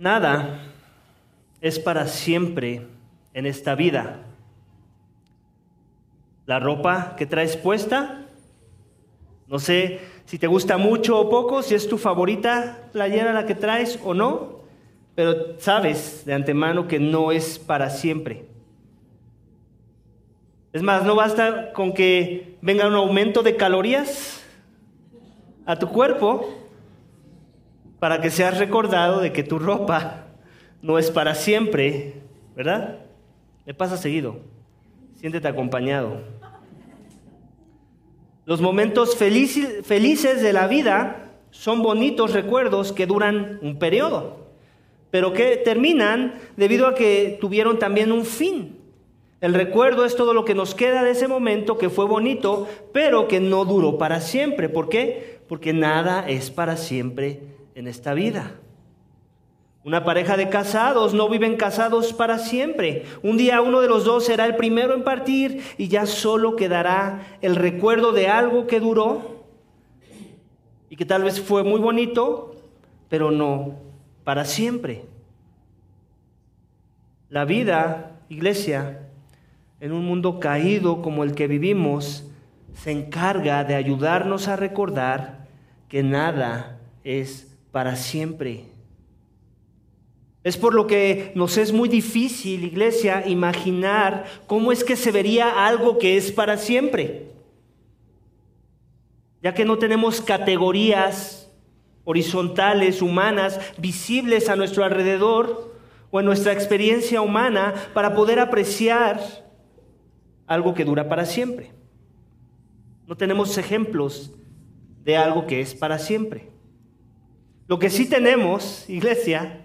Nada es para siempre en esta vida. La ropa que traes puesta, no sé si te gusta mucho o poco, si es tu favorita playera la que traes o no, pero sabes de antemano que no es para siempre. Es más, no basta con que venga un aumento de calorías a tu cuerpo para que seas recordado de que tu ropa no es para siempre, ¿verdad? Me pasa seguido. Siéntete acompañado. Los momentos felices de la vida son bonitos recuerdos que duran un periodo, pero que terminan debido a que tuvieron también un fin. El recuerdo es todo lo que nos queda de ese momento que fue bonito, pero que no duró para siempre. ¿Por qué? Porque nada es para siempre en esta vida. Una pareja de casados no viven casados para siempre. Un día uno de los dos será el primero en partir y ya solo quedará el recuerdo de algo que duró y que tal vez fue muy bonito, pero no para siempre. La vida, iglesia, en un mundo caído como el que vivimos, se encarga de ayudarnos a recordar que nada es para siempre. Es por lo que nos es muy difícil, iglesia, imaginar cómo es que se vería algo que es para siempre, ya que no tenemos categorías horizontales, humanas, visibles a nuestro alrededor o en nuestra experiencia humana para poder apreciar algo que dura para siempre. No tenemos ejemplos de algo que es para siempre. Lo que sí tenemos, iglesia,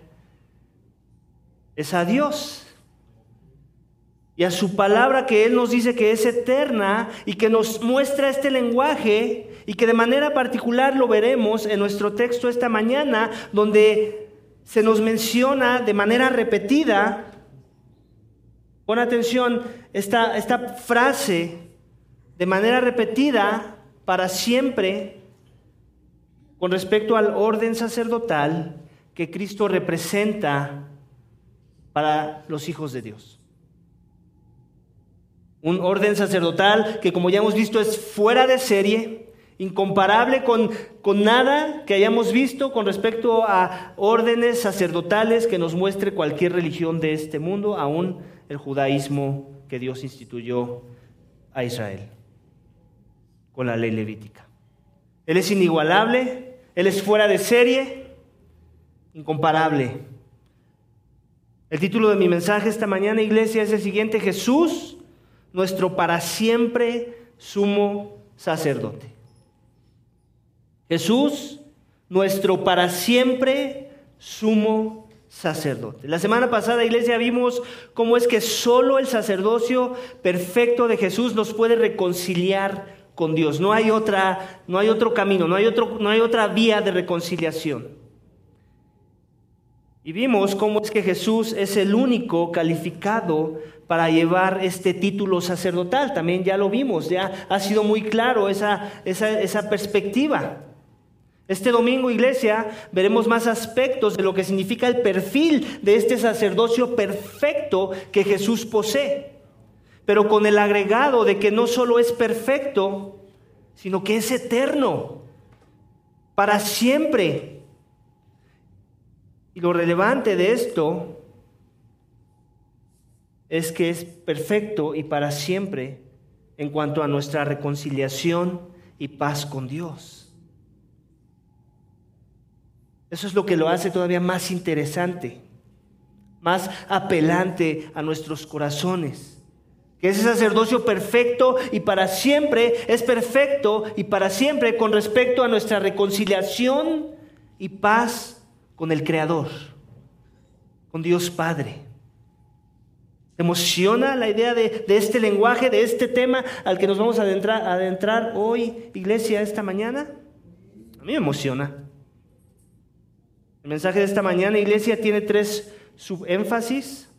es a Dios y a su palabra, que Él nos dice que es eterna y que nos muestra este lenguaje, y que de manera particular lo veremos en nuestro texto esta mañana, donde se nos menciona de manera repetida, pon atención, esta frase de manera repetida, para siempre, con respecto al orden sacerdotal que Cristo representa para los hijos de Dios. Un orden sacerdotal que, como ya hemos visto, es fuera de serie, incomparable con nada que hayamos visto con respecto a órdenes sacerdotales que nos muestre cualquier religión de este mundo, aún el judaísmo que Dios instituyó a Israel con la ley levítica. Él es inigualable, Él es fuera de serie, incomparable. El título de mi mensaje esta mañana, iglesia, es el siguiente: Jesús, nuestro para siempre sumo sacerdote. Jesús, nuestro para siempre sumo sacerdote. La semana pasada, iglesia, vimos cómo es que solo el sacerdocio perfecto de Jesús nos puede reconciliar con Dios. No hay otro camino, no hay otra vía de reconciliación. Y vimos cómo es que Jesús es el único calificado para llevar este título sacerdotal. También ya lo vimos, ya ha sido muy claro esa perspectiva. Este domingo, iglesia, veremos más aspectos de lo que significa el perfil de este sacerdocio perfecto que Jesús posee, pero con el agregado de que no solo es perfecto, sino que es eterno, para siempre. Y lo relevante de esto es que es perfecto y para siempre en cuanto a nuestra reconciliación y paz con Dios. Eso es lo que lo hace todavía más interesante, más apelante a nuestros corazones. Que ese sacerdocio perfecto y para siempre es perfecto y para siempre con respecto a nuestra reconciliación y paz con el Creador, con Dios Padre. ¿Te emociona la idea de este lenguaje, de este tema al que nos vamos a adentrar hoy, iglesia, esta mañana? A mí me emociona. El mensaje de esta mañana, iglesia, tiene 3 subénfasis.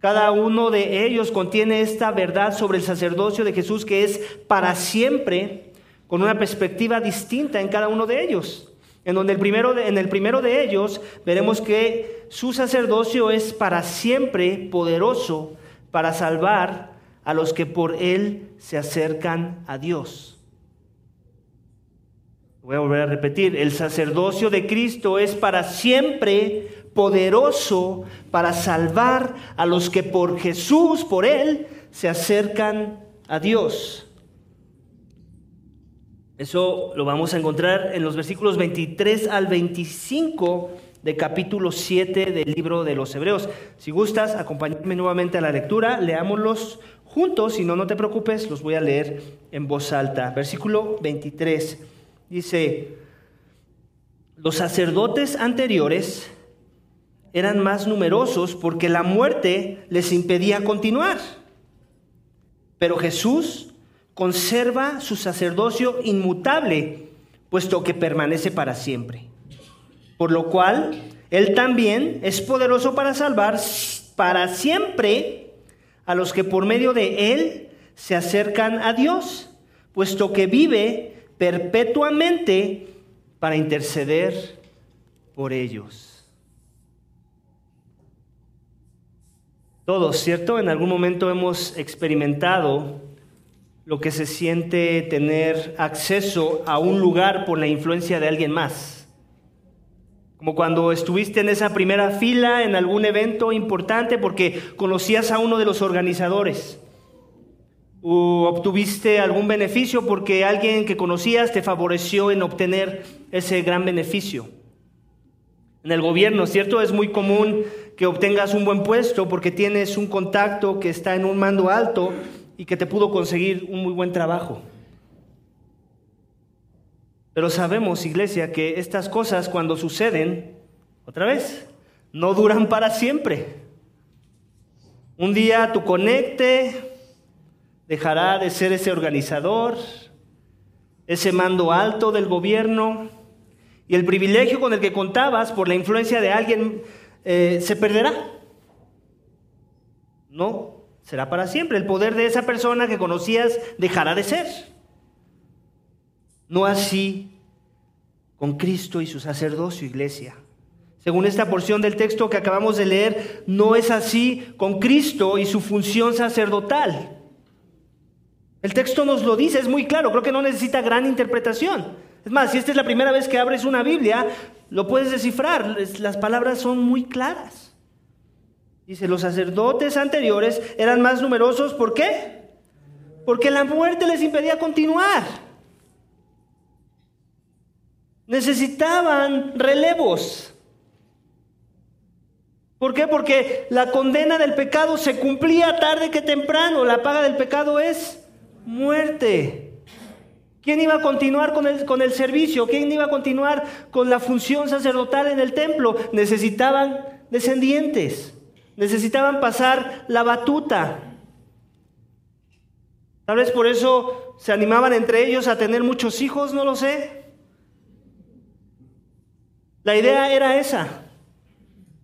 Cada uno de ellos contiene esta verdad sobre el sacerdocio de Jesús, que es para siempre, con una perspectiva distinta en cada uno de ellos. en donde en el primero de ellos veremos que su sacerdocio es para siempre poderoso para salvar a los que por él se acercan a Dios. Voy a volver a repetir, el sacerdocio de Cristo es para siempre poderoso para salvar a los que por Jesús, por él, se acercan a Dios. Eso lo vamos a encontrar en los versículos 23 al 25 de capítulo 7 del libro de los Hebreos. Si gustas, acompáñame nuevamente a la lectura, leámoslos juntos, si no, no te preocupes, los voy a leer en voz alta. Versículo 23 dice, los sacerdotes anteriores eran más numerosos porque la muerte les impedía continuar, pero Jesús conserva su sacerdocio inmutable, puesto que permanece para siempre. Por lo cual, él también es poderoso para salvar para siempre a los que por medio de él se acercan a Dios, puesto que vive perpetuamente para interceder por ellos. Todos, ¿cierto? En algún momento hemos experimentado lo que se siente tener acceso a un lugar por la influencia de alguien más. Como cuando estuviste en esa primera fila en algún evento importante porque conocías a uno de los organizadores. O obtuviste algún beneficio porque alguien que conocías te favoreció en obtener ese gran beneficio. En el gobierno, ¿cierto? Es muy común que obtengas un buen puesto porque tienes un contacto que está en un mando alto y que te pudo conseguir un muy buen trabajo. Pero sabemos, iglesia, que estas cosas cuando suceden, otra vez, no duran para siempre. Un día tu conecte dejará de ser ese organizador, ese mando alto del gobierno, y el privilegio con el que contabas por la influencia de alguien se perderá. No será para siempre. El poder de esa persona que conocías dejará de ser. No así con Cristo y su sacerdocio, iglesia. Según esta porción del texto que acabamos de leer, no es así con Cristo y su función sacerdotal. El texto nos lo dice, es muy claro, creo que no necesita gran interpretación. Es más, si esta es la primera vez que abres una Biblia, lo puedes descifrar, las palabras son muy claras. Dice, los sacerdotes anteriores eran más numerosos, ¿por qué? Porque la muerte les impedía continuar. Necesitaban relevos. ¿Por qué? Porque la condena del pecado se cumplía tarde que temprano. La paga del pecado es muerte. ¿Quién iba a continuar con el servicio? ¿Quién iba a continuar con la función sacerdotal en el templo? Necesitaban descendientes. Necesitaban pasar la batuta. Tal vez por eso se animaban entre ellos a tener muchos hijos, no lo sé. La idea era esa.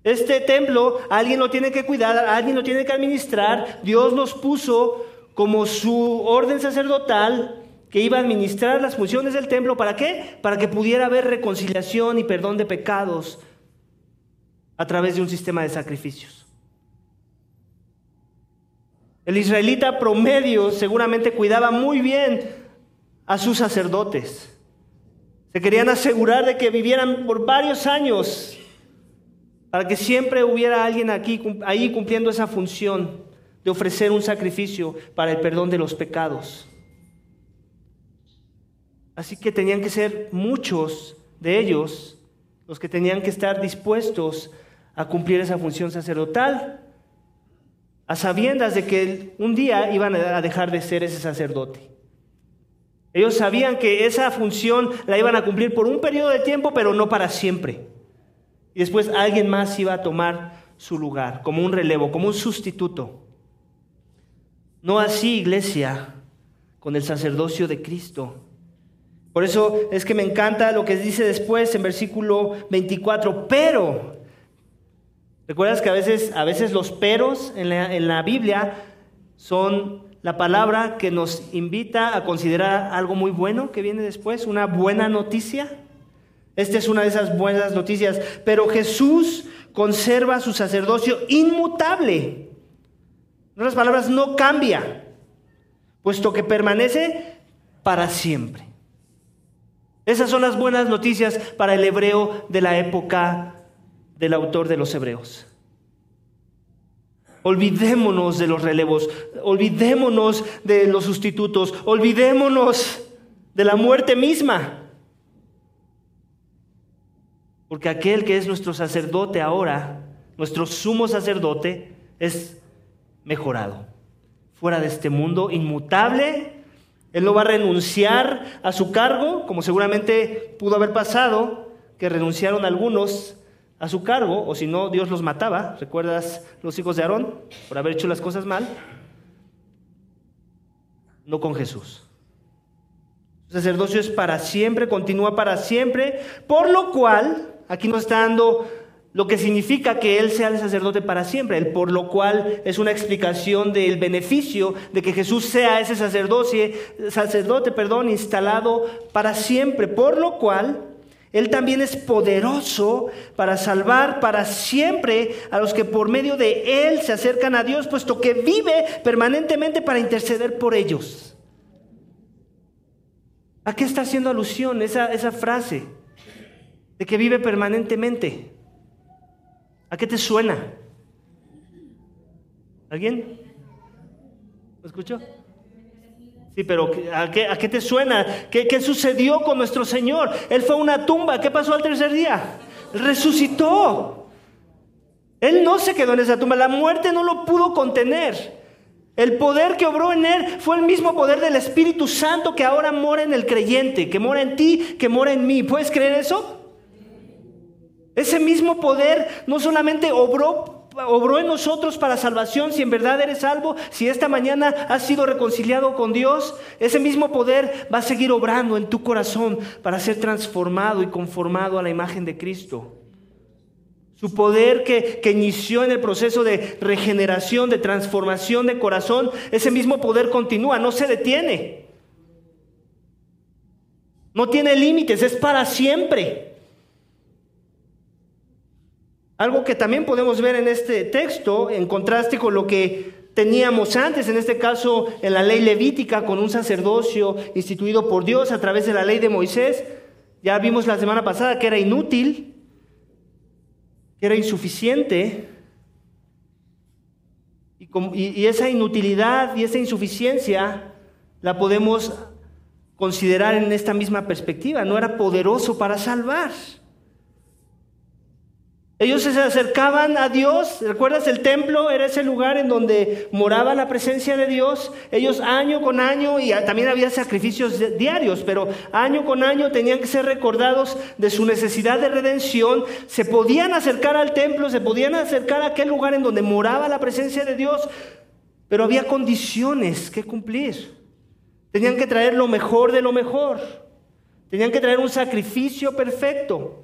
Este templo, alguien lo tiene que cuidar, alguien lo tiene que administrar. Dios los puso como su orden sacerdotal que iba a administrar las funciones del templo. ¿Para qué? Para que pudiera haber reconciliación y perdón de pecados a través de un sistema de sacrificios. El israelita promedio seguramente cuidaba muy bien a sus sacerdotes. Se querían asegurar de que vivieran por varios años para que siempre hubiera alguien ahí cumpliendo esa función de ofrecer un sacrificio para el perdón de los pecados. Así que tenían que ser muchos de ellos los que tenían que estar dispuestos a cumplir esa función sacerdotal, a sabiendas de que un día iban a dejar de ser ese sacerdote. Ellos sabían que esa función la iban a cumplir por un periodo de tiempo, pero no para siempre. Y después alguien más iba a tomar su lugar, como un relevo, como un sustituto. No así, iglesia, con el sacerdocio de Cristo. Por eso es que me encanta lo que dice después en versículo 24, pero... ¿Recuerdas que a veces los peros en la Biblia son la palabra que nos invita a considerar algo muy bueno que viene después, una buena noticia? Esta es una de esas buenas noticias. Pero Jesús conserva su sacerdocio inmutable. En otras palabras, no cambia, puesto que permanece para siempre. Esas son las buenas noticias para el hebreo de la época del autor de los Hebreos. Olvidémonos de los relevos, olvidémonos de los sustitutos, olvidémonos de la muerte misma. Porque aquel que es nuestro sacerdote ahora, nuestro sumo sacerdote, es mejorado. Fuera de este mundo, inmutable. Él no va a renunciar a su cargo, como seguramente pudo haber pasado, que renunciaron algunos a su cargo, o si no, Dios los mataba. ¿Recuerdas los hijos de Aarón? Por haber hecho las cosas mal. No con Jesús. El sacerdocio es para siempre, continúa para siempre, por lo cual... Aquí nos está dando lo que significa que Él sea el sacerdote para siempre, el por lo cual es una explicación del beneficio de que Jesús sea ese sacerdote, instalado para siempre, por lo cual Él también es poderoso para salvar para siempre a los que por medio de Él se acercan a Dios, puesto que vive permanentemente para interceder por ellos. ¿A qué está haciendo alusión esa frase? De que vive permanentemente. ¿A qué te suena? ¿Alguien? ¿Lo escuchó? Sí, pero ¿a qué te suena? ¿Qué sucedió con nuestro Señor? Él fue a una tumba. ¿Qué pasó al tercer día? Resucitó. Él no se quedó en esa tumba. La muerte no lo pudo contener. El poder que obró en él fue el mismo poder del Espíritu Santo que ahora mora en el creyente, que mora en ti, que mora en mí. ¿Puedes creer eso? Ese mismo poder no solamente obró en nosotros para salvación, si en verdad eres salvo, si esta mañana has sido reconciliado con Dios, ese mismo poder va a seguir obrando en tu corazón para ser transformado y conformado a la imagen de Cristo. Su poder que inició en el proceso de regeneración, de transformación de corazón, ese mismo poder continúa, no se detiene. No tiene límites, es para siempre. Algo que también podemos ver en este texto, en contraste con lo que teníamos antes, en este caso en la ley levítica, con un sacerdocio instituido por Dios a través de la ley de Moisés. Ya vimos la semana pasada que era inútil, que era insuficiente. Y esa inutilidad y esa insuficiencia la podemos considerar en esta misma perspectiva. No era poderoso para salvar. Ellos se acercaban a Dios, ¿recuerdas? El templo era ese lugar en donde moraba la presencia de Dios. Ellos año con año, y también había sacrificios diarios, pero año con año tenían que ser recordados de su necesidad de redención. Se podían acercar al templo, se podían acercar a aquel lugar en donde moraba la presencia de Dios, pero había condiciones que cumplir. Tenían que traer lo mejor de lo mejor. Tenían que traer un sacrificio perfecto.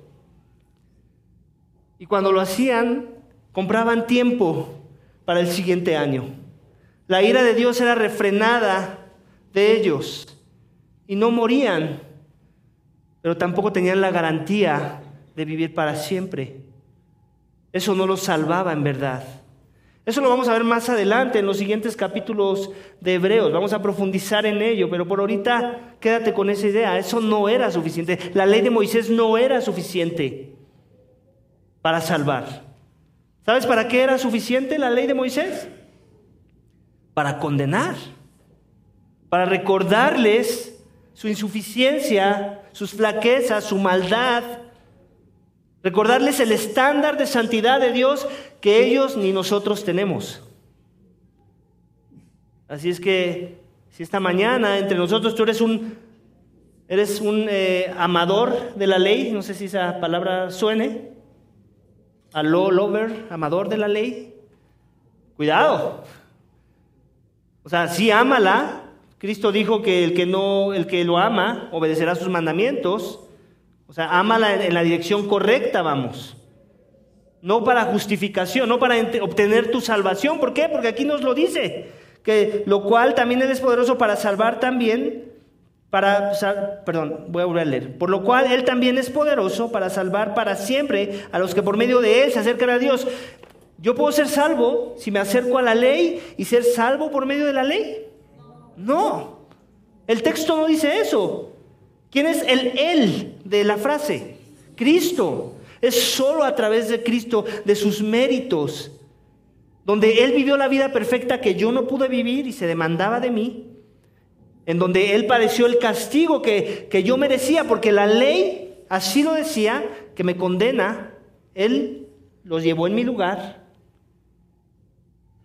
Y cuando lo hacían, compraban tiempo para el siguiente año. La ira de Dios era refrenada de ellos. Y no morían, pero tampoco tenían la garantía de vivir para siempre. Eso no los salvaba en verdad. Eso lo vamos a ver más adelante en los siguientes capítulos de Hebreos. Vamos a profundizar en ello, pero por ahorita quédate con esa idea. Eso no era suficiente. La ley de Moisés no era suficiente para salvar. ¿Sabes para qué era suficiente la ley de Moisés? Para condenar, para recordarles su insuficiencia, sus flaquezas, su maldad, recordarles el estándar de santidad de Dios que ellos ni nosotros tenemos. Así es que si esta mañana entre nosotros tú eres un amador de la ley, no sé si esa palabra suene, a law lover, amador de la ley, cuidado. O sea, sí ámala. Cristo dijo que el que lo ama obedecerá sus mandamientos. O sea, ámala en la dirección correcta, vamos. No para justificación, no para obtener tu salvación. ¿Por qué? Porque aquí nos lo dice, que lo cual también Él es poderoso para salvar también Por lo cual Él también es poderoso para salvar para siempre a los que por medio de Él se acercan a Dios. ¿Yo puedo ser salvo si me acerco a la ley y ser salvo por medio de la ley? No, el texto no dice eso. ¿Quién es el Él de la frase? Cristo. Es solo a través de Cristo, de sus méritos, donde Él vivió la vida perfecta que yo no pude vivir y se demandaba de mí, en donde Él padeció el castigo que yo merecía, porque la ley así lo decía, que me condena. Él los llevó en mi lugar.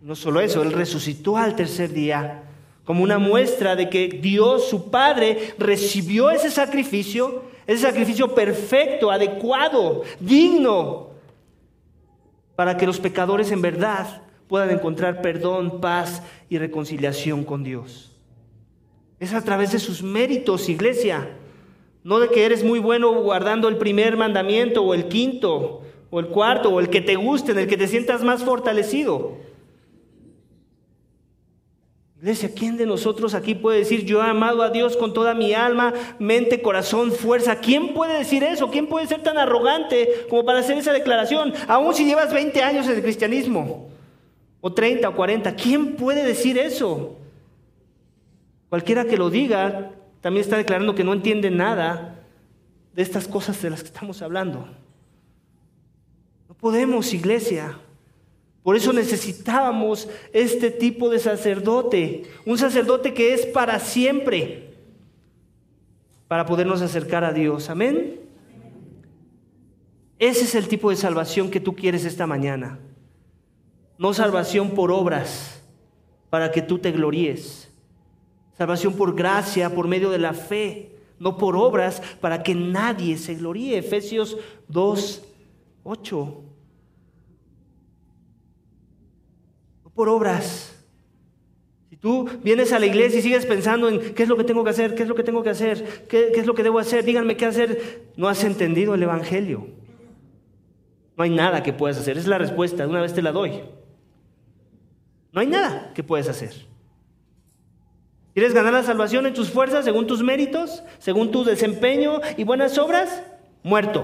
No solo eso, Él resucitó al tercer día, como una muestra de que Dios, su Padre, recibió ese sacrificio perfecto, adecuado, digno, para que los pecadores en verdad puedan encontrar perdón, paz y reconciliación con Dios. Es a través de sus méritos, iglesia, no de que eres muy bueno guardando el primer mandamiento o el quinto o el cuarto o el que te guste, en el que te sientas más fortalecido. Iglesia, ¿quién de nosotros aquí puede decir yo he amado a Dios con toda mi alma, mente, corazón, fuerza? ¿Quién puede decir eso? ¿Quién puede ser tan arrogante como para hacer esa declaración? Aún si llevas 20 años en el cristianismo o 30 o 40, ¿quién puede decir eso? Cualquiera que lo diga también está declarando que no entiende nada de estas cosas de las que estamos hablando. No podemos, iglesia. Por eso necesitábamos este tipo de sacerdote, un sacerdote que es para siempre, para podernos acercar a Dios. Amén. Ese es el tipo de salvación que tú quieres esta mañana. No salvación por obras, para que tú te gloríes. Salvación por gracia, por medio de la fe, no por obras, para que nadie se gloríe. Efesios 2:8. No por obras. Si tú vienes a la iglesia y sigues pensando en qué es lo que tengo que hacer, qué es lo que debo hacer, díganme qué hacer, no has entendido el evangelio. No hay nada que puedas hacer. Es la respuesta, una vez te la doy. No hay nada que puedes hacer. ¿Quieres ganar la salvación en tus fuerzas, según tus méritos, según tu desempeño y buenas obras? Muerto.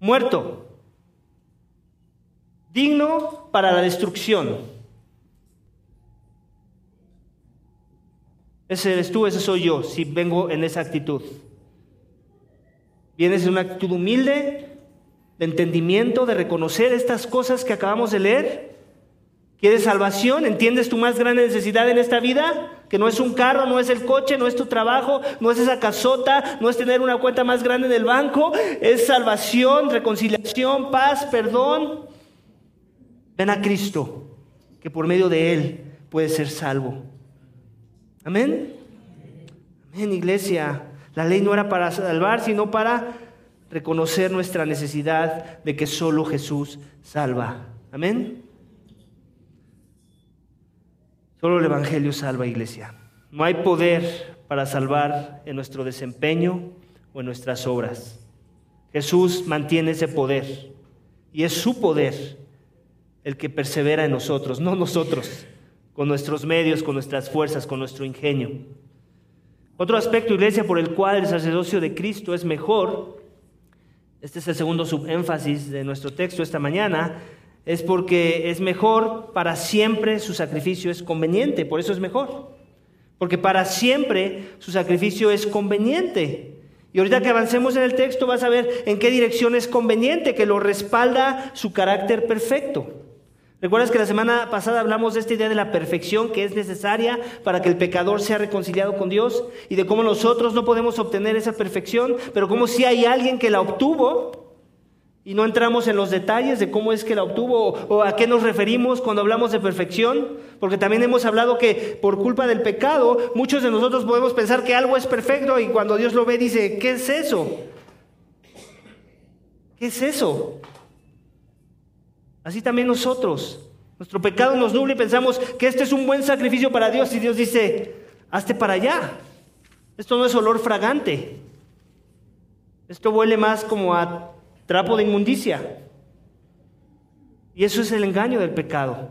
Muerto. Digno para la destrucción. Ese eres tú, ese soy yo, si vengo en esa actitud. Vienes en una actitud humilde, de entendimiento, de reconocer estas cosas que acabamos de leer. ¿Quieres salvación? ¿Entiendes tu más grande necesidad en esta vida? Que no es un carro, no es el coche, no es tu trabajo, no es esa casota, no es tener una cuenta más grande en el banco. Es salvación, reconciliación, paz, perdón. Ven a Cristo, que por medio de Él puedes ser salvo. ¿Amén? Amén, iglesia. La ley no era para salvar, sino para reconocer nuestra necesidad de que solo Jesús salva. ¿Amén? Solo el evangelio salva, iglesia. No hay poder para salvar en nuestro desempeño o en nuestras obras. Jesús mantiene ese poder, y es su poder el que persevera en nosotros, no nosotros, con nuestros medios, con nuestras fuerzas, con nuestro ingenio. Otro aspecto, iglesia, por el cual el sacerdocio de Cristo es mejor, este es el segundo subénfasis de nuestro texto esta mañana, es porque es mejor para siempre, su sacrificio es conveniente. Por eso es mejor. Porque para siempre su sacrificio es conveniente. Y ahorita que avancemos en el texto vas a ver en qué dirección es conveniente, que lo respalda su carácter perfecto. ¿Recuerdas que la semana pasada hablamos de esta idea de la perfección que es necesaria para que el pecador sea reconciliado con Dios? Y de cómo nosotros no podemos obtener esa perfección, pero cómo si hay alguien que la obtuvo. Y no entramos en los detalles de cómo es que la obtuvo o a qué nos referimos cuando hablamos de perfección, porque también hemos hablado que por culpa del pecado muchos de nosotros podemos pensar que algo es perfecto y cuando Dios lo ve dice, ¿qué es eso? ¿Qué es eso? Así también nosotros, nuestro pecado nos nubla y pensamos que este es un buen sacrificio para Dios y Dios dice, hazte para allá, esto no es olor fragante, esto huele más como a trapo de inmundicia. Y eso es el engaño del pecado,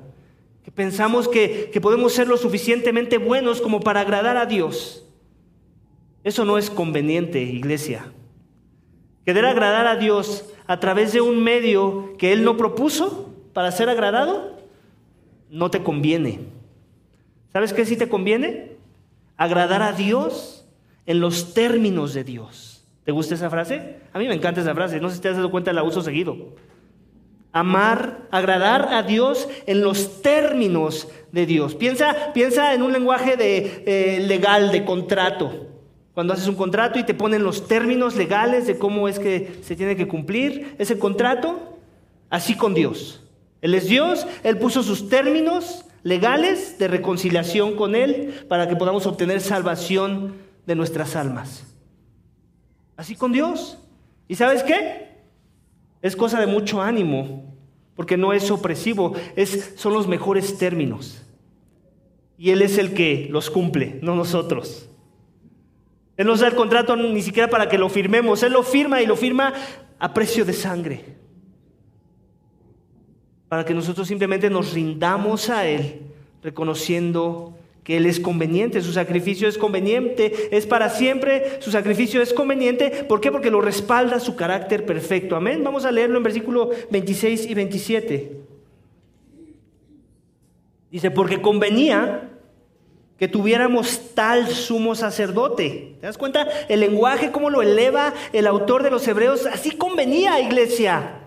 que pensamos que podemos ser lo suficientemente buenos como para agradar a Dios. Eso no es conveniente, iglesia. ¿Querer agradar a Dios a través de un medio que Él no propuso para ser agradado? No te conviene. ¿Sabes qué sí te conviene? Agradar a Dios en los términos de Dios. ¿Te gusta esa frase? A mí me encanta esa frase. No sé si te has dado cuenta, la uso seguido. Amar, agradar a Dios en los términos de Dios. Piensa en un lenguaje legal, de contrato. Cuando haces un contrato y te ponen los términos legales de cómo es que se tiene que cumplir ese contrato, así con Dios. Él es Dios, Él puso sus términos legales de reconciliación con Él para que podamos obtener salvación de nuestras almas. Así con Dios. ¿Y sabes qué? Es cosa de mucho ánimo, porque no es opresivo, son los mejores términos. Y Él es el que los cumple, no nosotros. Él nos da el contrato ni siquiera para que lo firmemos. Él lo firma y lo firma a precio de sangre. Para que nosotros simplemente nos rindamos a Él, reconociendo que Él es conveniente, su sacrificio es conveniente, es para siempre, su sacrificio es conveniente. ¿Por qué? Porque lo respalda su carácter perfecto. Amén. Vamos a leerlo en versículo 26 y 27. Dice, porque convenía que tuviéramos tal sumo sacerdote. ¿Te das cuenta? El lenguaje, cómo lo eleva el autor de los Hebreos. Así convenía, iglesia.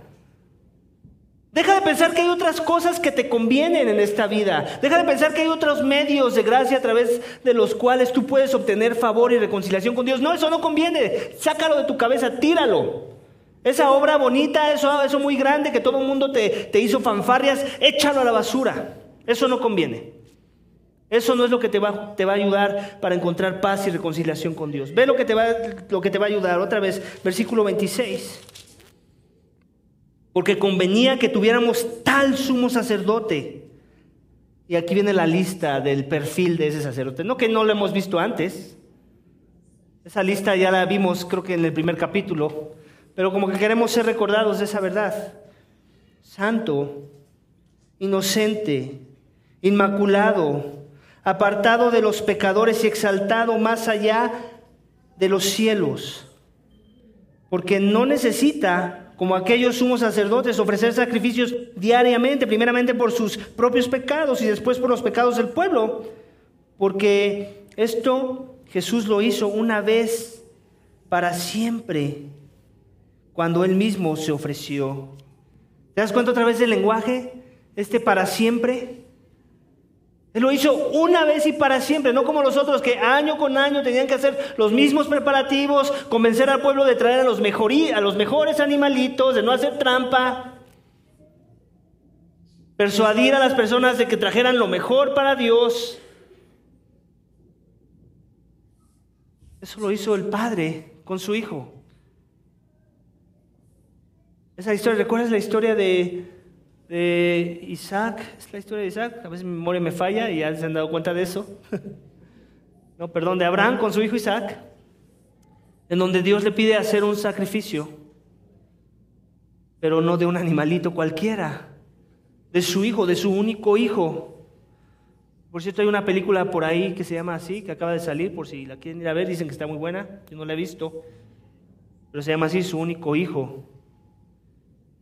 Deja de pensar que hay otras cosas que te convienen en esta vida. Deja de pensar que hay otros medios de gracia a través de los cuales tú puedes obtener favor y reconciliación con Dios. No, eso no conviene. Sácalo de tu cabeza, tíralo. Esa obra bonita, eso muy grande que todo el mundo te hizo fanfarrias, échalo a la basura. Eso no conviene. Eso no es lo que te va a ayudar para encontrar paz y reconciliación con Dios. Ve lo que te va a ayudar. Otra vez, versículo 26. Porque convenía que tuviéramos tal sumo sacerdote. Y aquí viene la lista del perfil de ese sacerdote. No que no lo hemos visto antes. Esa lista ya la vimos, creo que en el primer capítulo. Pero como que queremos ser recordados de esa verdad. Santo, inocente, inmaculado, apartado de los pecadores y exaltado más allá de los cielos. Porque no necesita, como aquellos sumos sacerdotes, ofrecer sacrificios diariamente, primeramente por sus propios pecados y después por los pecados del pueblo, porque esto Jesús lo hizo una vez para siempre, cuando Él mismo se ofreció. ¿Te das cuenta otra vez del lenguaje? Para siempre. Él lo hizo una vez y para siempre, no como los otros que año con año tenían que hacer los mismos preparativos, convencer al pueblo de traer a los mejores animalitos, de no hacer trampa, persuadir a las personas de que trajeran lo mejor para Dios. Eso lo hizo el Padre con su Hijo. Esa historia, ¿recuerdas la historia de Isaac? ¿Es la historia de Isaac? A veces mi memoria me falla y ya se han dado cuenta de eso. No, perdón, de Abraham con su hijo Isaac, en donde Dios le pide hacer un sacrificio, pero no de un animalito cualquiera, de su hijo, de su único hijo. Por cierto, hay una película por ahí que se llama así, que acaba de salir, por si la quieren ir a ver, dicen que está muy buena, yo no la he visto, pero se llama así, Su único hijo.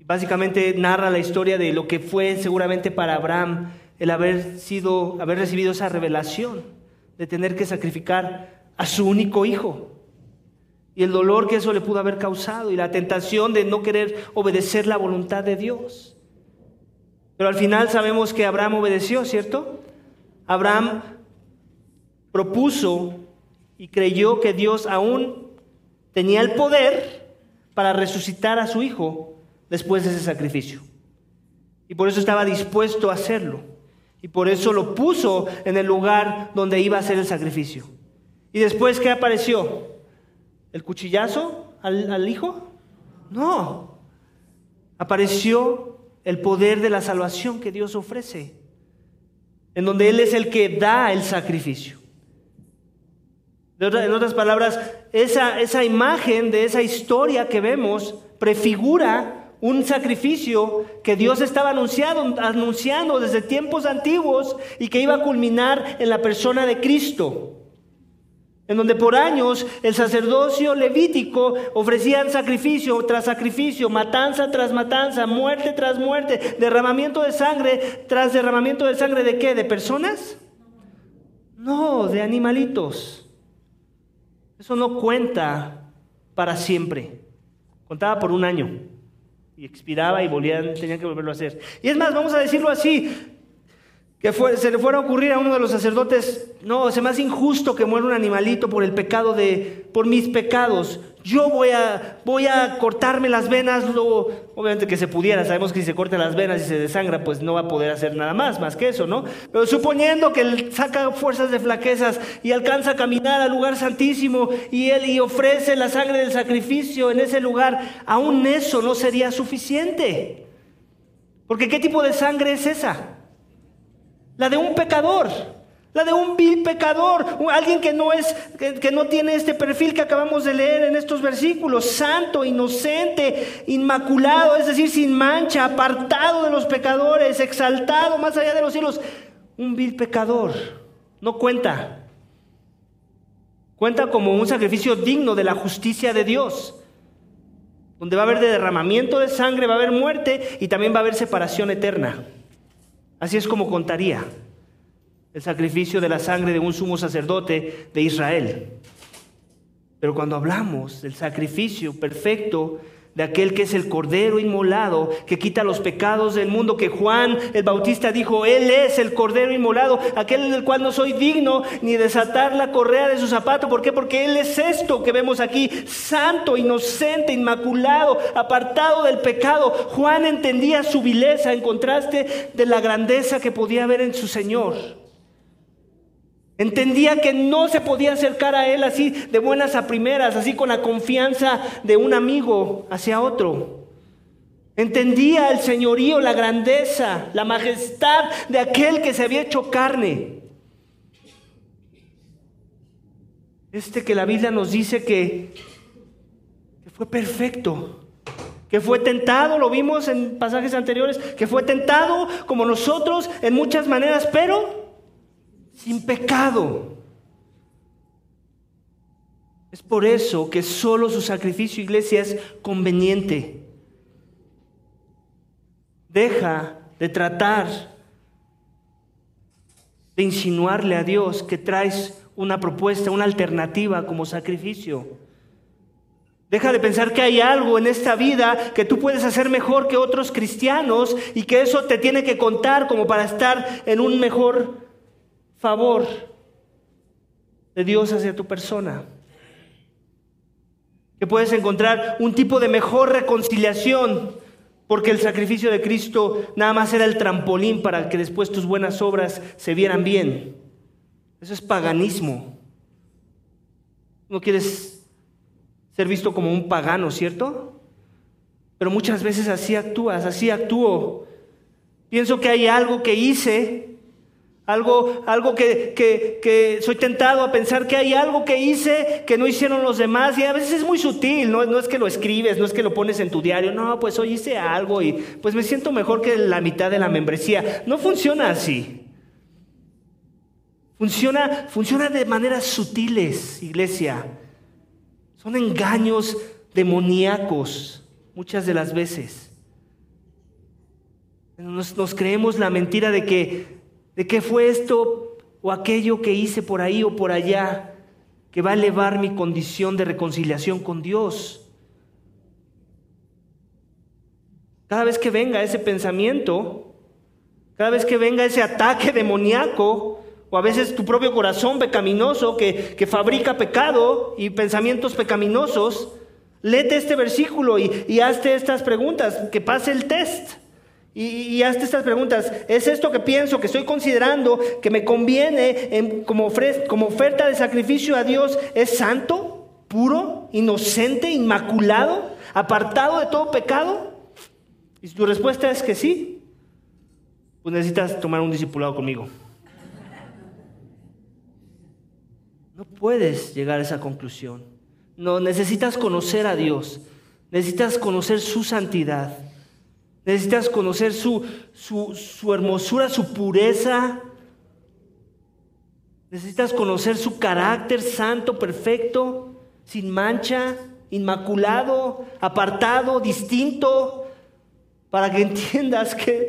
Básicamente narra la historia de lo que fue seguramente para Abraham el haber recibido esa revelación de tener que sacrificar a su único hijo y el dolor que eso le pudo haber causado y la tentación de no querer obedecer la voluntad de Dios. Pero al final sabemos que Abraham obedeció, ¿cierto? Abraham propuso y creyó que Dios aún tenía el poder para resucitar a su hijo después de ese sacrificio, y por eso estaba dispuesto a hacerlo, y por eso lo puso en el lugar donde iba a hacer el sacrificio. Y después, ¿qué apareció? ¿El cuchillazo al hijo? No, apareció el poder de la salvación que Dios ofrece, en donde Él es el que da el sacrificio. En otras palabras, esa imagen de esa historia que vemos prefigura un sacrificio que Dios estaba anunciando desde tiempos antiguos y que iba a culminar en la persona de Cristo. en donde por años el sacerdocio levítico ofrecían sacrificio tras sacrificio, matanza tras matanza, muerte tras muerte, derramamiento de sangre tras derramamiento de sangre, ¿de qué? ¿De personas? No, de animalitos. Eso no cuenta para siempre. Contaba por un año y expiraba y volvían, tenían que volverlo a hacer. Y es más, vamos a decirlo así, que se le fuera a ocurrir a uno de los sacerdotes, no, se me hace injusto que muera un animalito por el pecado por mis pecados. Yo voy a cortarme las venas, obviamente que se pudiera, sabemos que si se corta las venas y se desangra, pues no va a poder hacer nada más que eso, ¿no? Pero suponiendo que él saca fuerzas de flaquezas y alcanza a caminar al lugar santísimo y ofrece la sangre del sacrificio en ese lugar, aún eso no sería suficiente. Porque ¿qué tipo de sangre es esa? La de un pecador, la de un vil pecador, alguien que no tiene este perfil que acabamos de leer en estos versículos, santo, inocente, inmaculado, es decir, sin mancha, apartado de los pecadores, exaltado más allá de los cielos. Un vil pecador no cuenta como un sacrificio digno de la justicia de Dios, donde va a haber derramamiento de sangre, va a haber muerte y también va a haber separación eterna. Así es como contaría el sacrificio de la sangre de un sumo sacerdote de Israel. Pero cuando hablamos del sacrificio perfecto de aquel que es el Cordero inmolado, que quita los pecados del mundo, que Juan el Bautista dijo, Él es el Cordero inmolado, aquel del cual no soy digno ni desatar la correa de su zapato. ¿Por qué? Porque Él es esto que vemos aquí, santo, inocente, inmaculado, apartado del pecado. Juan entendía su vileza en contraste de la grandeza que podía ver en su Señor. Entendía que no se podía acercar a Él así de buenas a primeras, así con la confianza de un amigo hacia otro. Entendía el señorío, la grandeza, la majestad de aquel que se había hecho carne. Este que la Biblia nos dice que fue perfecto, que fue tentado, lo vimos en pasajes anteriores, que fue tentado como nosotros en muchas maneras, pero sin pecado. Es por eso que solo su sacrificio, iglesia, es conveniente. Deja de tratar de insinuarle a Dios que traes una propuesta, una alternativa como sacrificio. Deja de pensar que hay algo en esta vida que tú puedes hacer mejor que otros cristianos y que eso te tiene que contar como para estar en un mejor favor de Dios hacia tu persona, que puedes encontrar un tipo de mejor reconciliación porque el sacrificio de Cristo nada más era el trampolín para que después tus buenas obras se vieran bien. Eso es paganismo. No quieres ser visto como un pagano, ¿cierto? Pero muchas veces así actúas, así actúo. Pienso que hay algo que hice, algo que soy tentado a pensar que hay algo que hice que no hicieron los demás, y a veces es muy sutil, no es que lo escribes, no es que lo pones en tu diario, no, pues hoy hice algo y pues me siento mejor que la mitad de la membresía. No funciona así. Funciona de maneras sutiles, iglesia. Son engaños demoníacos muchas de las veces. Nos creemos la mentira de que fue esto o aquello que hice por ahí o por allá que va a elevar mi condición de reconciliación con Dios. Cada vez que venga ese pensamiento, cada vez que venga ese ataque demoníaco, o a veces tu propio corazón pecaminoso que fabrica pecado y pensamientos pecaminosos, léete este versículo y hazte estas preguntas, que pase el test. Y hazte estas preguntas: ¿es esto que pienso, que estoy considerando, que me conviene como oferta de sacrificio a Dios, es santo, puro, inocente, inmaculado, apartado de todo pecado? Y si tu respuesta es que sí, pues necesitas tomar un discipulado conmigo. No puedes llegar a esa conclusión. No, necesitas conocer a Dios, necesitas conocer su santidad. Necesitas conocer su hermosura, su pureza. Necesitas conocer su carácter santo, perfecto, sin mancha, inmaculado, apartado, distinto, para que entiendas que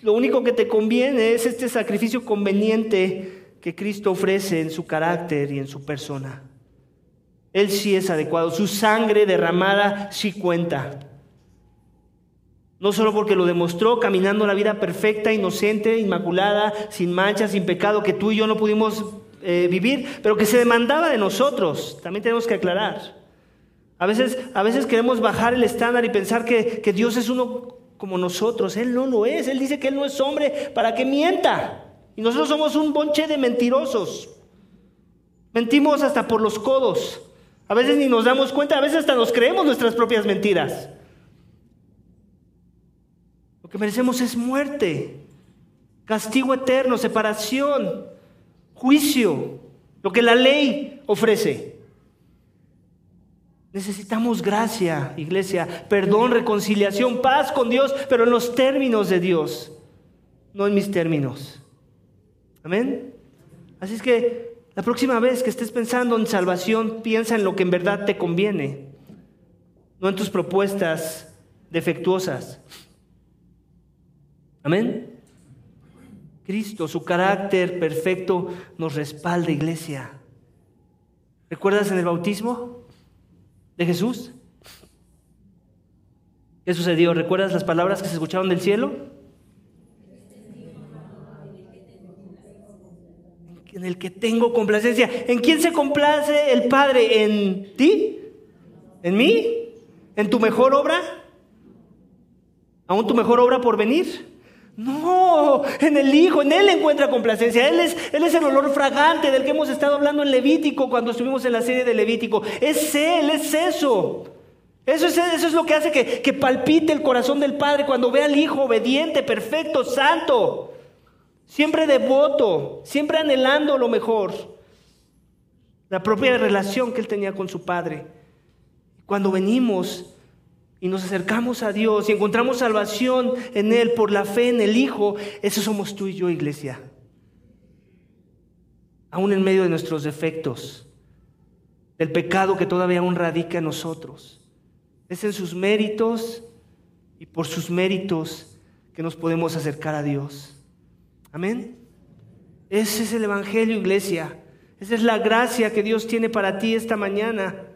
lo único que te conviene es este sacrificio conveniente que Cristo ofrece en su carácter y en su persona. Él sí es adecuado, su sangre derramada sí cuenta. No solo porque lo demostró caminando la vida perfecta, inocente, inmaculada, sin mancha, sin pecado, que tú y yo no pudimos vivir, pero que se demandaba de nosotros. También tenemos que aclarar. A veces queremos bajar el estándar y pensar que Dios es uno como nosotros. Él no lo es. Él dice que Él no es hombre para que mienta. Y nosotros somos un bonche de mentirosos. Mentimos hasta por los codos. A veces ni nos damos cuenta, a veces hasta nos creemos nuestras propias mentiras. Lo que merecemos es muerte, castigo eterno, separación, juicio, lo que la ley ofrece. Necesitamos gracia, iglesia, perdón, reconciliación, paz con Dios, pero en los términos de Dios, no en mis términos. Amén. Así es que la próxima vez que estés pensando en salvación, piensa en lo que en verdad te conviene, no en tus propuestas defectuosas. Amén. Cristo, su carácter perfecto nos respalda, iglesia. ¿Recuerdas en el bautismo de Jesús? ¿Qué sucedió? ¿Recuerdas las palabras que se escucharon del cielo? En el que tengo complacencia. ¿En quién se complace el Padre? ¿En ti? ¿En mí? ¿En tu mejor obra? ¿Aún tu mejor obra por venir? No, en el Hijo, en Él encuentra complacencia. Él es el olor fragante del que hemos estado hablando en Levítico cuando estuvimos en la serie de Levítico. Es Él, es eso. Eso es lo que hace que palpite el corazón del Padre cuando ve al Hijo obediente, perfecto, santo, siempre devoto, siempre anhelando lo mejor. La propia relación que Él tenía con su Padre. Cuando venimos y nos acercamos a Dios y encontramos salvación en Él por la fe en el Hijo, eso somos tú y yo, iglesia. Aún en medio de nuestros defectos, del pecado que todavía aún radica en nosotros. Es en sus méritos y por sus méritos que nos podemos acercar a Dios. Amén. Ese es el evangelio, iglesia. Esa es la gracia que Dios tiene para ti esta mañana.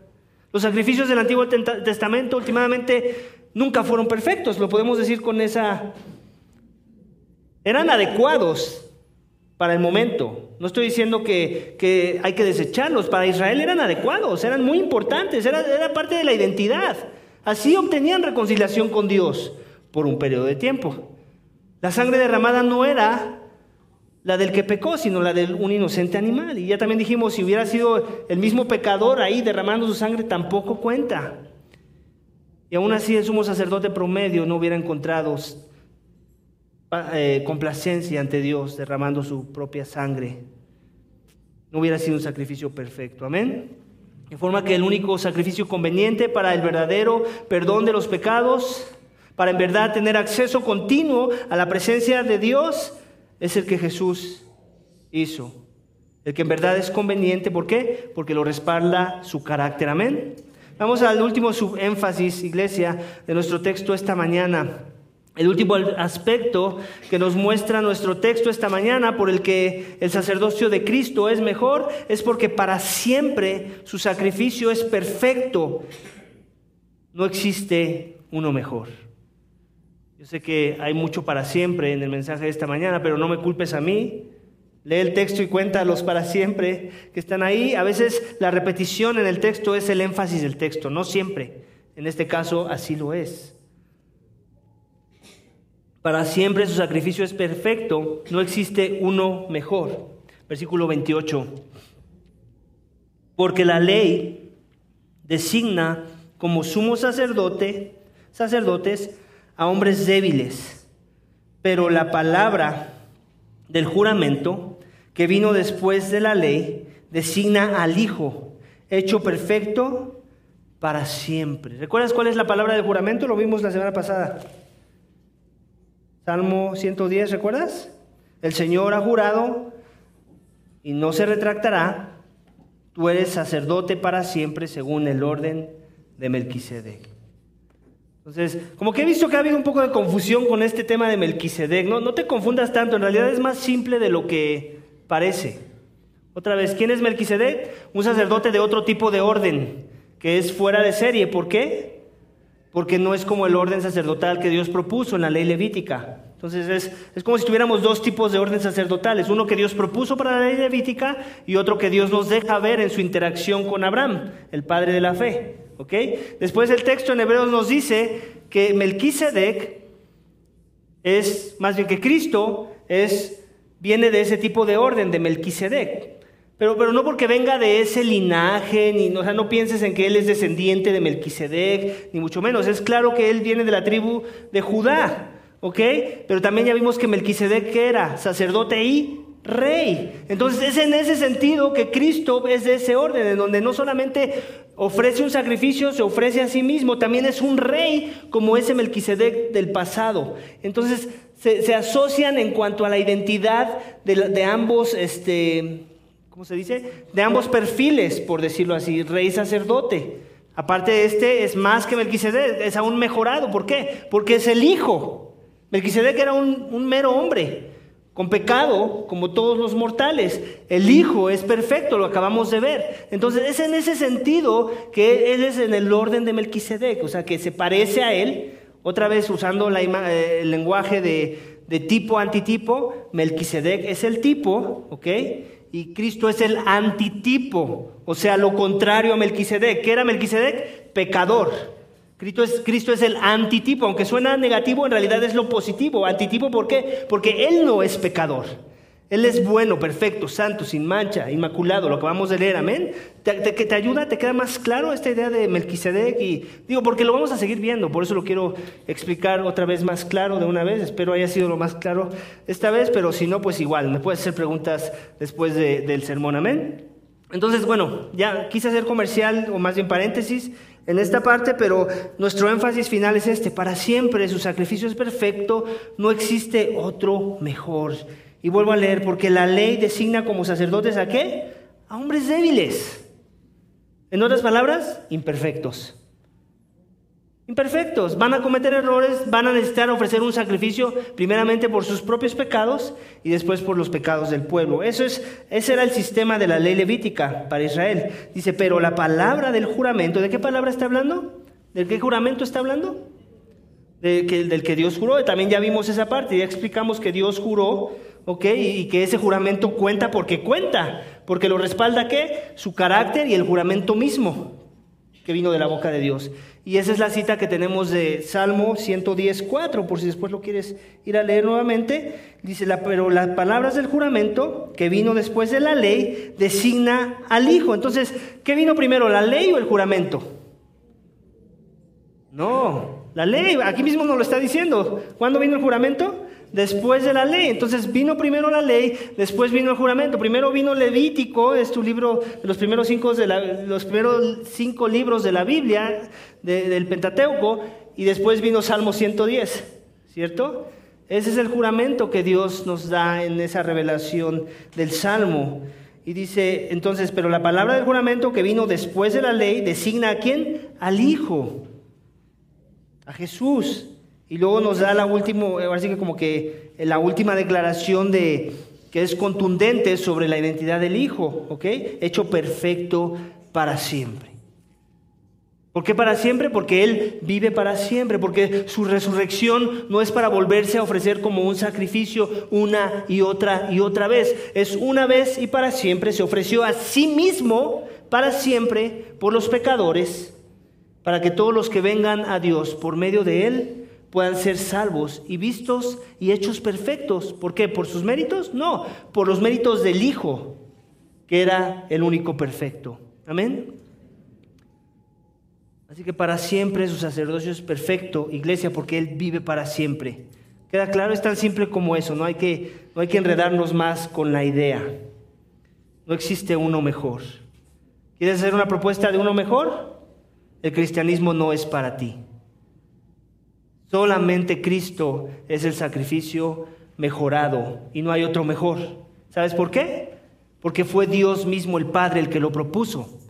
Los sacrificios del Antiguo Testamento últimamente nunca fueron perfectos, lo podemos decir con esa... Eran adecuados para el momento. No estoy diciendo que hay que desecharlos. Para Israel eran adecuados, eran muy importantes, era parte de la identidad. Así obtenían reconciliación con Dios por un periodo de tiempo. La sangre derramada no era la del que pecó, sino la de un inocente animal. Y ya también dijimos, si hubiera sido el mismo pecador ahí derramando su sangre, tampoco cuenta. Y aún así el sumo sacerdote promedio no hubiera encontrado complacencia ante Dios derramando su propia sangre. No hubiera sido un sacrificio perfecto. Amén. De forma que el único sacrificio conveniente para el verdadero perdón de los pecados, para en verdad tener acceso continuo a la presencia de Dios, es el que Jesús hizo, el que en verdad es conveniente. ¿Por qué? Porque lo respalda su carácter. Amén. Vamos al último subénfasis, iglesia, de nuestro texto esta mañana. El último aspecto que nos muestra nuestro texto esta mañana por el que el sacerdocio de Cristo es mejor, es porque para siempre su sacrificio es perfecto. No existe uno mejor. Yo sé que hay mucho para siempre en el mensaje de esta mañana, pero no me culpes a mí. Lee el texto y cuenta los para siempre que están ahí. A veces la repetición en el texto es el énfasis del texto, no siempre. En este caso así lo es. Para siempre su sacrificio es perfecto, no existe uno mejor. Versículo 28. Porque la ley designa como sumo sacerdotes a hombres débiles, pero la palabra del juramento que vino después de la ley designa al Hijo, hecho perfecto para siempre. ¿Recuerdas cuál es la palabra del juramento? Lo vimos la semana pasada. Salmo 110, ¿recuerdas? El Señor ha jurado y no se retractará, tú eres sacerdote para siempre según el orden de Melquisedec. Entonces, como que he visto que ha habido un poco de confusión con este tema de Melquisedec. No te confundas tanto, en realidad es más simple de lo que parece. Otra vez, ¿quién es Melquisedec? Un sacerdote de otro tipo de orden, que es fuera de serie. ¿Por qué? Porque no es como el orden sacerdotal que Dios propuso en la ley levítica. Entonces es como si tuviéramos dos tipos de orden sacerdotales, uno que Dios propuso para la ley levítica y otro que Dios nos deja ver en su interacción con Abraham, el padre de la fe. ¿Okay? Después el texto en Hebreos nos dice que Melquisedec es, más bien que Cristo viene de ese tipo de orden, de Melquisedec. Pero no porque venga de ese linaje, no pienses en que él es descendiente de Melquisedec, ni mucho menos. Es claro que él viene de la tribu de Judá, ¿ok? Pero también ya vimos que Melquisedec era sacerdote y rey. Entonces es en ese sentido que Cristo es de ese orden, en donde no solamente ofrece un sacrificio, se ofrece a sí mismo, también es un rey como ese Melquisedec del pasado. Entonces se asocian en cuanto a la identidad de ambos de ambos perfiles, por decirlo así, rey y sacerdote. Aparte, es más que Melquisedec, es aún mejorado. ¿Por qué? Porque es el hijo. Melquisedec era un mero hombre, con pecado, como todos los mortales. El hijo es perfecto, lo acabamos de ver. Entonces, es en ese sentido que él es en el orden de Melquisedec, o sea, que se parece a él. Otra vez, usando el lenguaje de tipo, antitipo, Melquisedec es el tipo, ¿ok? Y Cristo es el antitipo, o sea, lo contrario a Melquisedec. ¿Qué era Melquisedec? Pecador. Cristo es el antitipo. Aunque suena negativo, en realidad es lo positivo. ¿Antitipo por qué? Porque Él no es pecador. Él es bueno, perfecto, santo, sin mancha, inmaculado. Lo acabamos de leer, amén. ¿Te ayuda? ¿Te queda más claro esta idea de Melquisedec? Y digo, porque lo vamos a seguir viendo. Por eso lo quiero explicar otra vez más claro de una vez. Espero haya sido lo más claro esta vez, pero si no, pues igual. Me puedes hacer preguntas después del sermón, amén. Entonces, bueno, ya quise hacer comercial, o más bien paréntesis, en esta parte, pero nuestro énfasis final es este. Para siempre, su sacrificio es perfecto, no existe otro mejor. Y vuelvo a leer, porque la ley designa como sacerdotes ¿a qué? A hombres débiles. En otras palabras, imperfectos. Imperfectos, van a cometer errores, van a necesitar ofrecer un sacrificio primeramente por sus propios pecados y después por los pecados del pueblo. Ese era el sistema de la ley levítica para Israel. Dice, pero la palabra del juramento, ¿de qué palabra está hablando? ¿De qué juramento está hablando? Del que Dios juró. También ya vimos esa parte, ya explicamos que Dios juró, ¿ok? Y que ese juramento cuenta, porque lo respalda ¿qué? Su carácter y el juramento mismo que vino de la boca de Dios. Y esa es la cita que tenemos de Salmo 110:4, por si después lo quieres ir a leer nuevamente. Dice, pero las palabras del juramento que vino después de la ley designa al Hijo. Entonces, ¿qué vino primero, la ley o el juramento? No, la ley, aquí mismo nos lo está diciendo. ¿Cuándo vino el juramento? Después de la ley. Entonces vino primero la ley, después vino el juramento. Primero vino Levítico, es tu libro, los primeros 5 libros de la Biblia, del Pentateuco, y después vino Salmo 110, ¿cierto? Ese es el juramento que Dios nos da en esa revelación del Salmo. Y dice, entonces, pero la palabra del juramento que vino después de la ley designa ¿a quién? Al Hijo, a Jesús. Y luego nos da la última declaración que es contundente sobre la identidad del Hijo, ¿ok? Hecho perfecto para siempre. ¿Por qué para siempre? Porque Él vive para siempre, porque su resurrección no es para volverse a ofrecer como un sacrificio una y otra vez. Es una vez y para siempre. Se ofreció a sí mismo para siempre por los pecadores, para que todos los que vengan a Dios por medio de Él puedan ser salvos y vistos y hechos perfectos. ¿Por qué? ¿Por sus méritos? No, por los méritos del Hijo, que era el único perfecto. Amén. Así que para siempre su sacerdocio es perfecto, iglesia, porque Él vive para siempre. ¿Queda claro? Es tan simple como eso, no hay que enredarnos más con la idea. No existe uno mejor. ¿Quieres hacer una propuesta de uno mejor? El cristianismo no es para ti. Solamente Cristo es el sacrificio mejorado y no hay otro mejor. ¿Sabes por qué? porque fue Dios mismo el Padre el que lo propuso,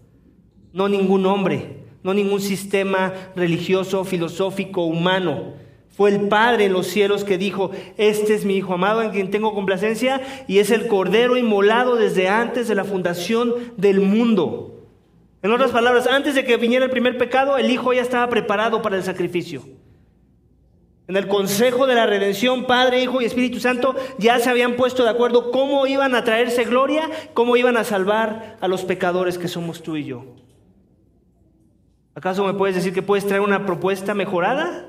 no ningún hombre, no ningún sistema religioso, filosófico, humano. Fue el Padre en los cielos que dijo: este es mi Hijo amado en quien tengo complacencia, y es el Cordero inmolado desde antes de la fundación del mundo. En otras palabras, antes de que viniera el primer pecado, el Hijo ya estaba preparado para el sacrificio. En el consejo de la redención, Padre, Hijo y Espíritu Santo ya se habían puesto de acuerdo cómo iban a traerse gloria, cómo iban a salvar a los pecadores que somos tú y yo. ¿Acaso me puedes decir que puedes traer una propuesta mejorada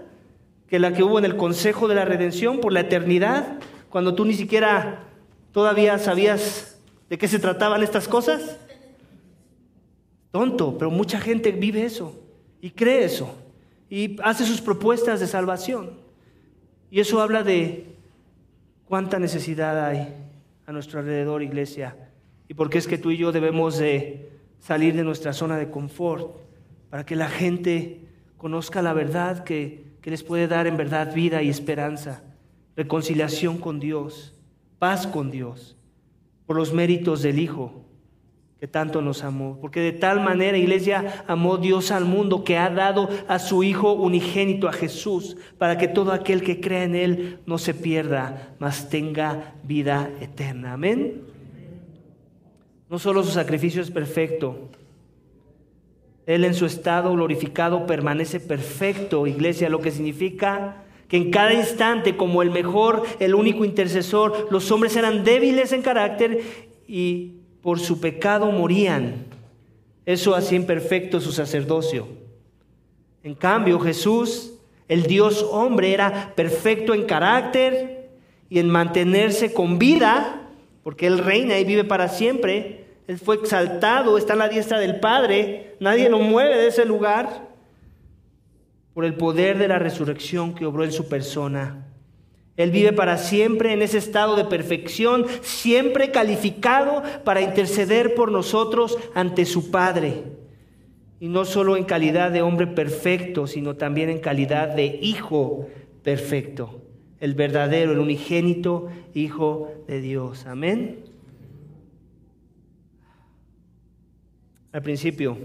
que la que hubo en el consejo de la redención por la eternidad, cuando tú ni siquiera todavía sabías de qué se trataban estas cosas? Tonto, pero mucha gente vive eso y cree eso y hace sus propuestas de salvación. Y eso habla de cuánta necesidad hay a nuestro alrededor, iglesia, y por qué es que tú y yo debemos de salir de nuestra zona de confort para que la gente conozca la verdad que les puede dar en verdad vida y esperanza, reconciliación con Dios, paz con Dios, por los méritos del Hijo que tanto nos amó. Porque de tal manera, iglesia, amó Dios al mundo que ha dado a su Hijo unigénito, a Jesús, para que todo aquel que crea en Él no se pierda, mas tenga vida eterna. Amén. No solo su sacrificio es perfecto, Él en su estado glorificado permanece perfecto, iglesia, lo que significa que en cada instante, como el mejor, el único intercesor, los hombres eran débiles en carácter y por su pecado morían. Eso hacía imperfecto su sacerdocio. En cambio, Jesús, el Dios hombre, era perfecto en carácter y en mantenerse con vida, porque Él reina y vive para siempre. Él fue exaltado, está en la diestra del Padre, nadie lo mueve de ese lugar, por el poder de la resurrección que obró en su persona. Él vive para siempre en ese estado de perfección, siempre calificado para interceder por nosotros ante su Padre. Y no solo en calidad de hombre perfecto, sino también en calidad de Hijo perfecto, el verdadero, el unigénito Hijo de Dios. Amén. Al principio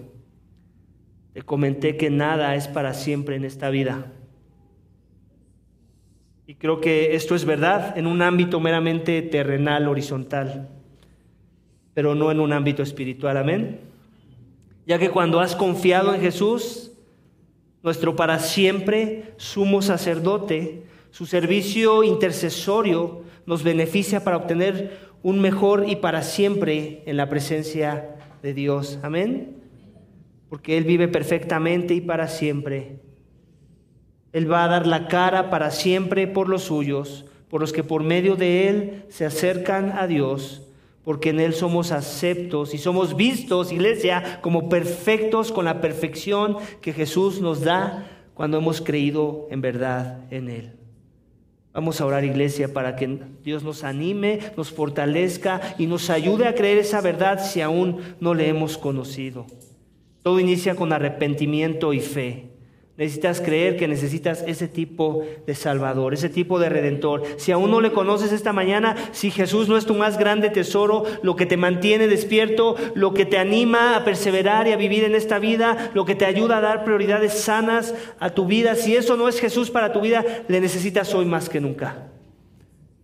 te comenté que nada es para siempre en esta vida. Y creo que esto es verdad en un ámbito meramente terrenal, horizontal, pero no en un ámbito espiritual. Amén. Ya que cuando has confiado en Jesús, nuestro para siempre sumo sacerdote, su servicio intercesorio nos beneficia para obtener un mejor y para siempre en la presencia de Dios. Amén. Porque Él vive perfectamente y para siempre. Él va a dar la cara para siempre por los suyos, por los que por medio de Él se acercan a Dios, porque en Él somos aceptos y somos vistos, iglesia, como perfectos con la perfección que Jesús nos da cuando hemos creído en verdad en Él. Vamos a orar, iglesia, para que Dios nos anime, nos fortalezca y nos ayude a creer esa verdad si aún no le hemos conocido. Todo inicia con arrepentimiento y fe. Necesitas creer que necesitas ese tipo de Salvador, ese tipo de Redentor. Si aún no le conoces esta mañana, si Jesús no es tu más grande tesoro, lo que te mantiene despierto, lo que te anima a perseverar y a vivir en esta vida, lo que te ayuda a dar prioridades sanas a tu vida, si eso no es Jesús para tu vida, le necesitas hoy más que nunca.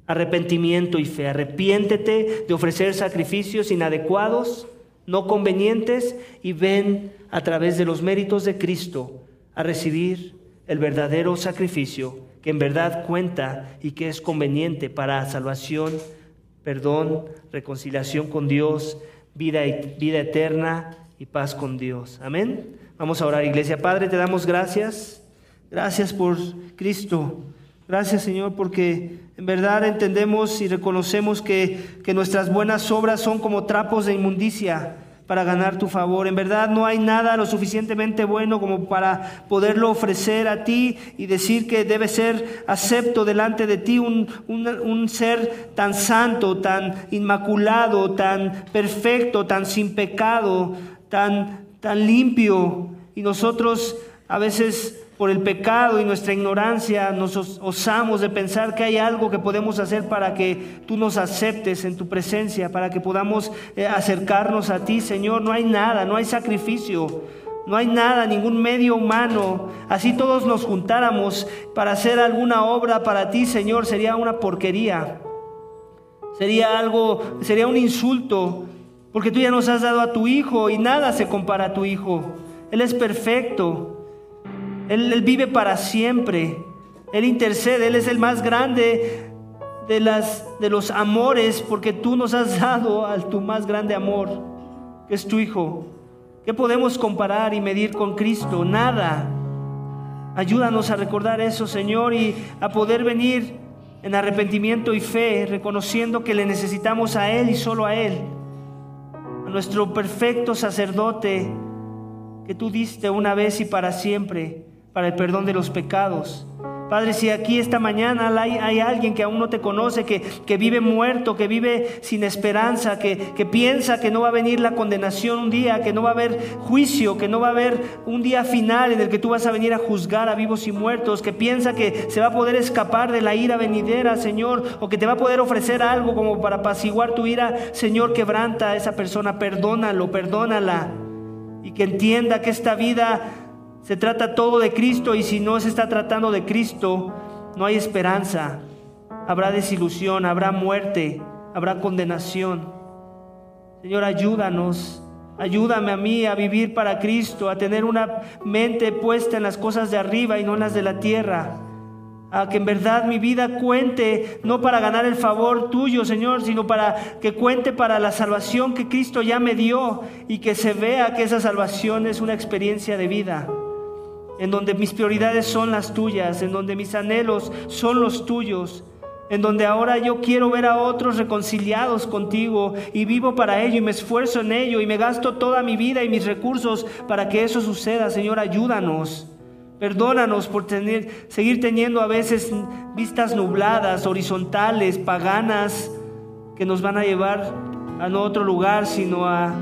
Arrepentimiento y fe. Arrepiéntete de ofrecer sacrificios inadecuados, no convenientes, y ven a través de los méritos de Cristo a recibir el verdadero sacrificio que en verdad cuenta y que es conveniente para salvación, perdón, reconciliación con Dios, vida eterna y paz con Dios. Amén. Vamos a orar, iglesia. Padre, te damos gracias. Gracias por Cristo. Gracias, Señor, porque en verdad entendemos y reconocemos que nuestras buenas obras son como trapos de inmundicia para ganar tu favor. En verdad no hay nada lo suficientemente bueno como para poderlo ofrecer a ti y decir que debe ser acepto delante de ti, un ser tan santo, tan inmaculado, tan perfecto, tan sin pecado, tan limpio. Y nosotros a veces Por el pecado y nuestra ignorancia nos osamos de pensar que hay algo que podemos hacer para que tú nos aceptes en tu presencia, para que podamos acercarnos a ti, Señor. No hay nada, no hay sacrificio, no hay nada, ningún medio humano. Así todos nos juntáramos para hacer alguna obra para ti, Señor, sería una porquería. Sería un insulto, porque tú ya nos has dado a tu Hijo y nada se compara a tu Hijo. Él es perfecto. Él vive para siempre. Él intercede. Él es el más grande de los amores, porque tú nos has dado a tu más grande amor, que es tu Hijo. ¿Qué podemos comparar y medir con Cristo? Nada. Ayúdanos a recordar eso, Señor, y a poder venir en arrepentimiento y fe, reconociendo que le necesitamos a Él y solo a Él, a nuestro perfecto sacerdote que tú diste una vez y para siempre, para el perdón de los pecados. Padre, si aquí esta mañana hay alguien que aún no te conoce, que vive muerto, que vive sin esperanza, que piensa que no va a venir la condenación un día, que no va a haber juicio, que no va a haber un día final en el que tú vas a venir a juzgar a vivos y muertos, que piensa que se va a poder escapar de la ira venidera, Señor, o que te va a poder ofrecer algo como para apaciguar tu ira, Señor, quebranta a esa persona, perdónalo, perdónala. Y que entienda que esta vida se trata todo de Cristo, y si no se está tratando de Cristo, no hay esperanza. Habrá desilusión, habrá muerte, habrá condenación. Señor, ayúdanos. Ayúdame a mí a vivir para Cristo, a tener una mente puesta en las cosas de arriba y no en las de la tierra. A que en verdad mi vida cuente, no para ganar el favor tuyo, Señor, sino para que cuente para la salvación que Cristo ya me dio, y que se vea que esa salvación es una experiencia de vida, en donde mis prioridades son las tuyas, en donde mis anhelos son los tuyos, en donde ahora yo quiero ver a otros reconciliados contigo, y vivo para ello, y me esfuerzo en ello, y me gasto toda mi vida y mis recursos para que eso suceda. Señor, ayúdanos. Perdónanos por seguir teniendo a veces vistas nubladas, horizontales, paganas, que nos van a llevar a no otro lugar, sino a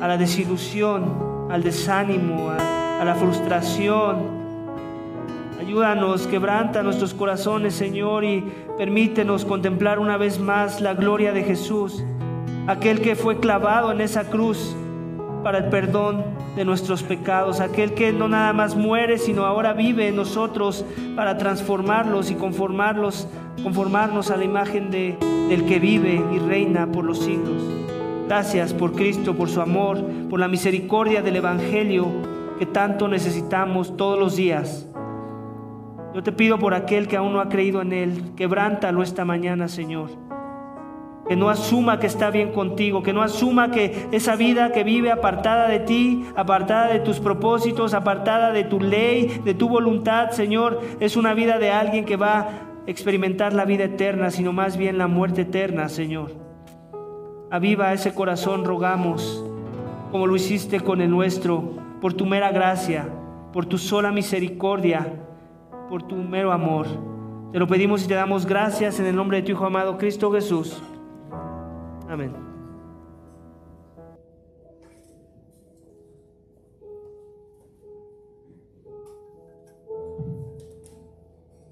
la desilusión, al desánimo, a la frustración. Ayúdanos, quebranta nuestros corazones, Señor, y permítenos contemplar una vez más la gloria de Jesús, aquel que fue clavado en esa cruz para el perdón de nuestros pecados, aquel que no nada más muere, sino ahora vive en nosotros para transformarlos y conformarnos a la imagen del que vive y reina por los siglos. Gracias por Cristo, por su amor, por la misericordia del Evangelio que tanto necesitamos todos los días. Yo te pido por aquel que aún no ha creído en Él, quebrántalo esta mañana, Señor. Que no asuma que está bien contigo, que no asuma que esa vida que vive apartada de ti, apartada de tus propósitos, apartada de tu ley, de tu voluntad, Señor, es una vida de alguien que va a experimentar la vida eterna, sino más bien la muerte eterna, Señor. Aviva ese corazón, rogamos, como lo hiciste con el nuestro, por tu mera gracia, por tu sola misericordia, por tu mero amor. Te lo pedimos y te damos gracias en el nombre de tu Hijo amado, Cristo Jesús. Amén.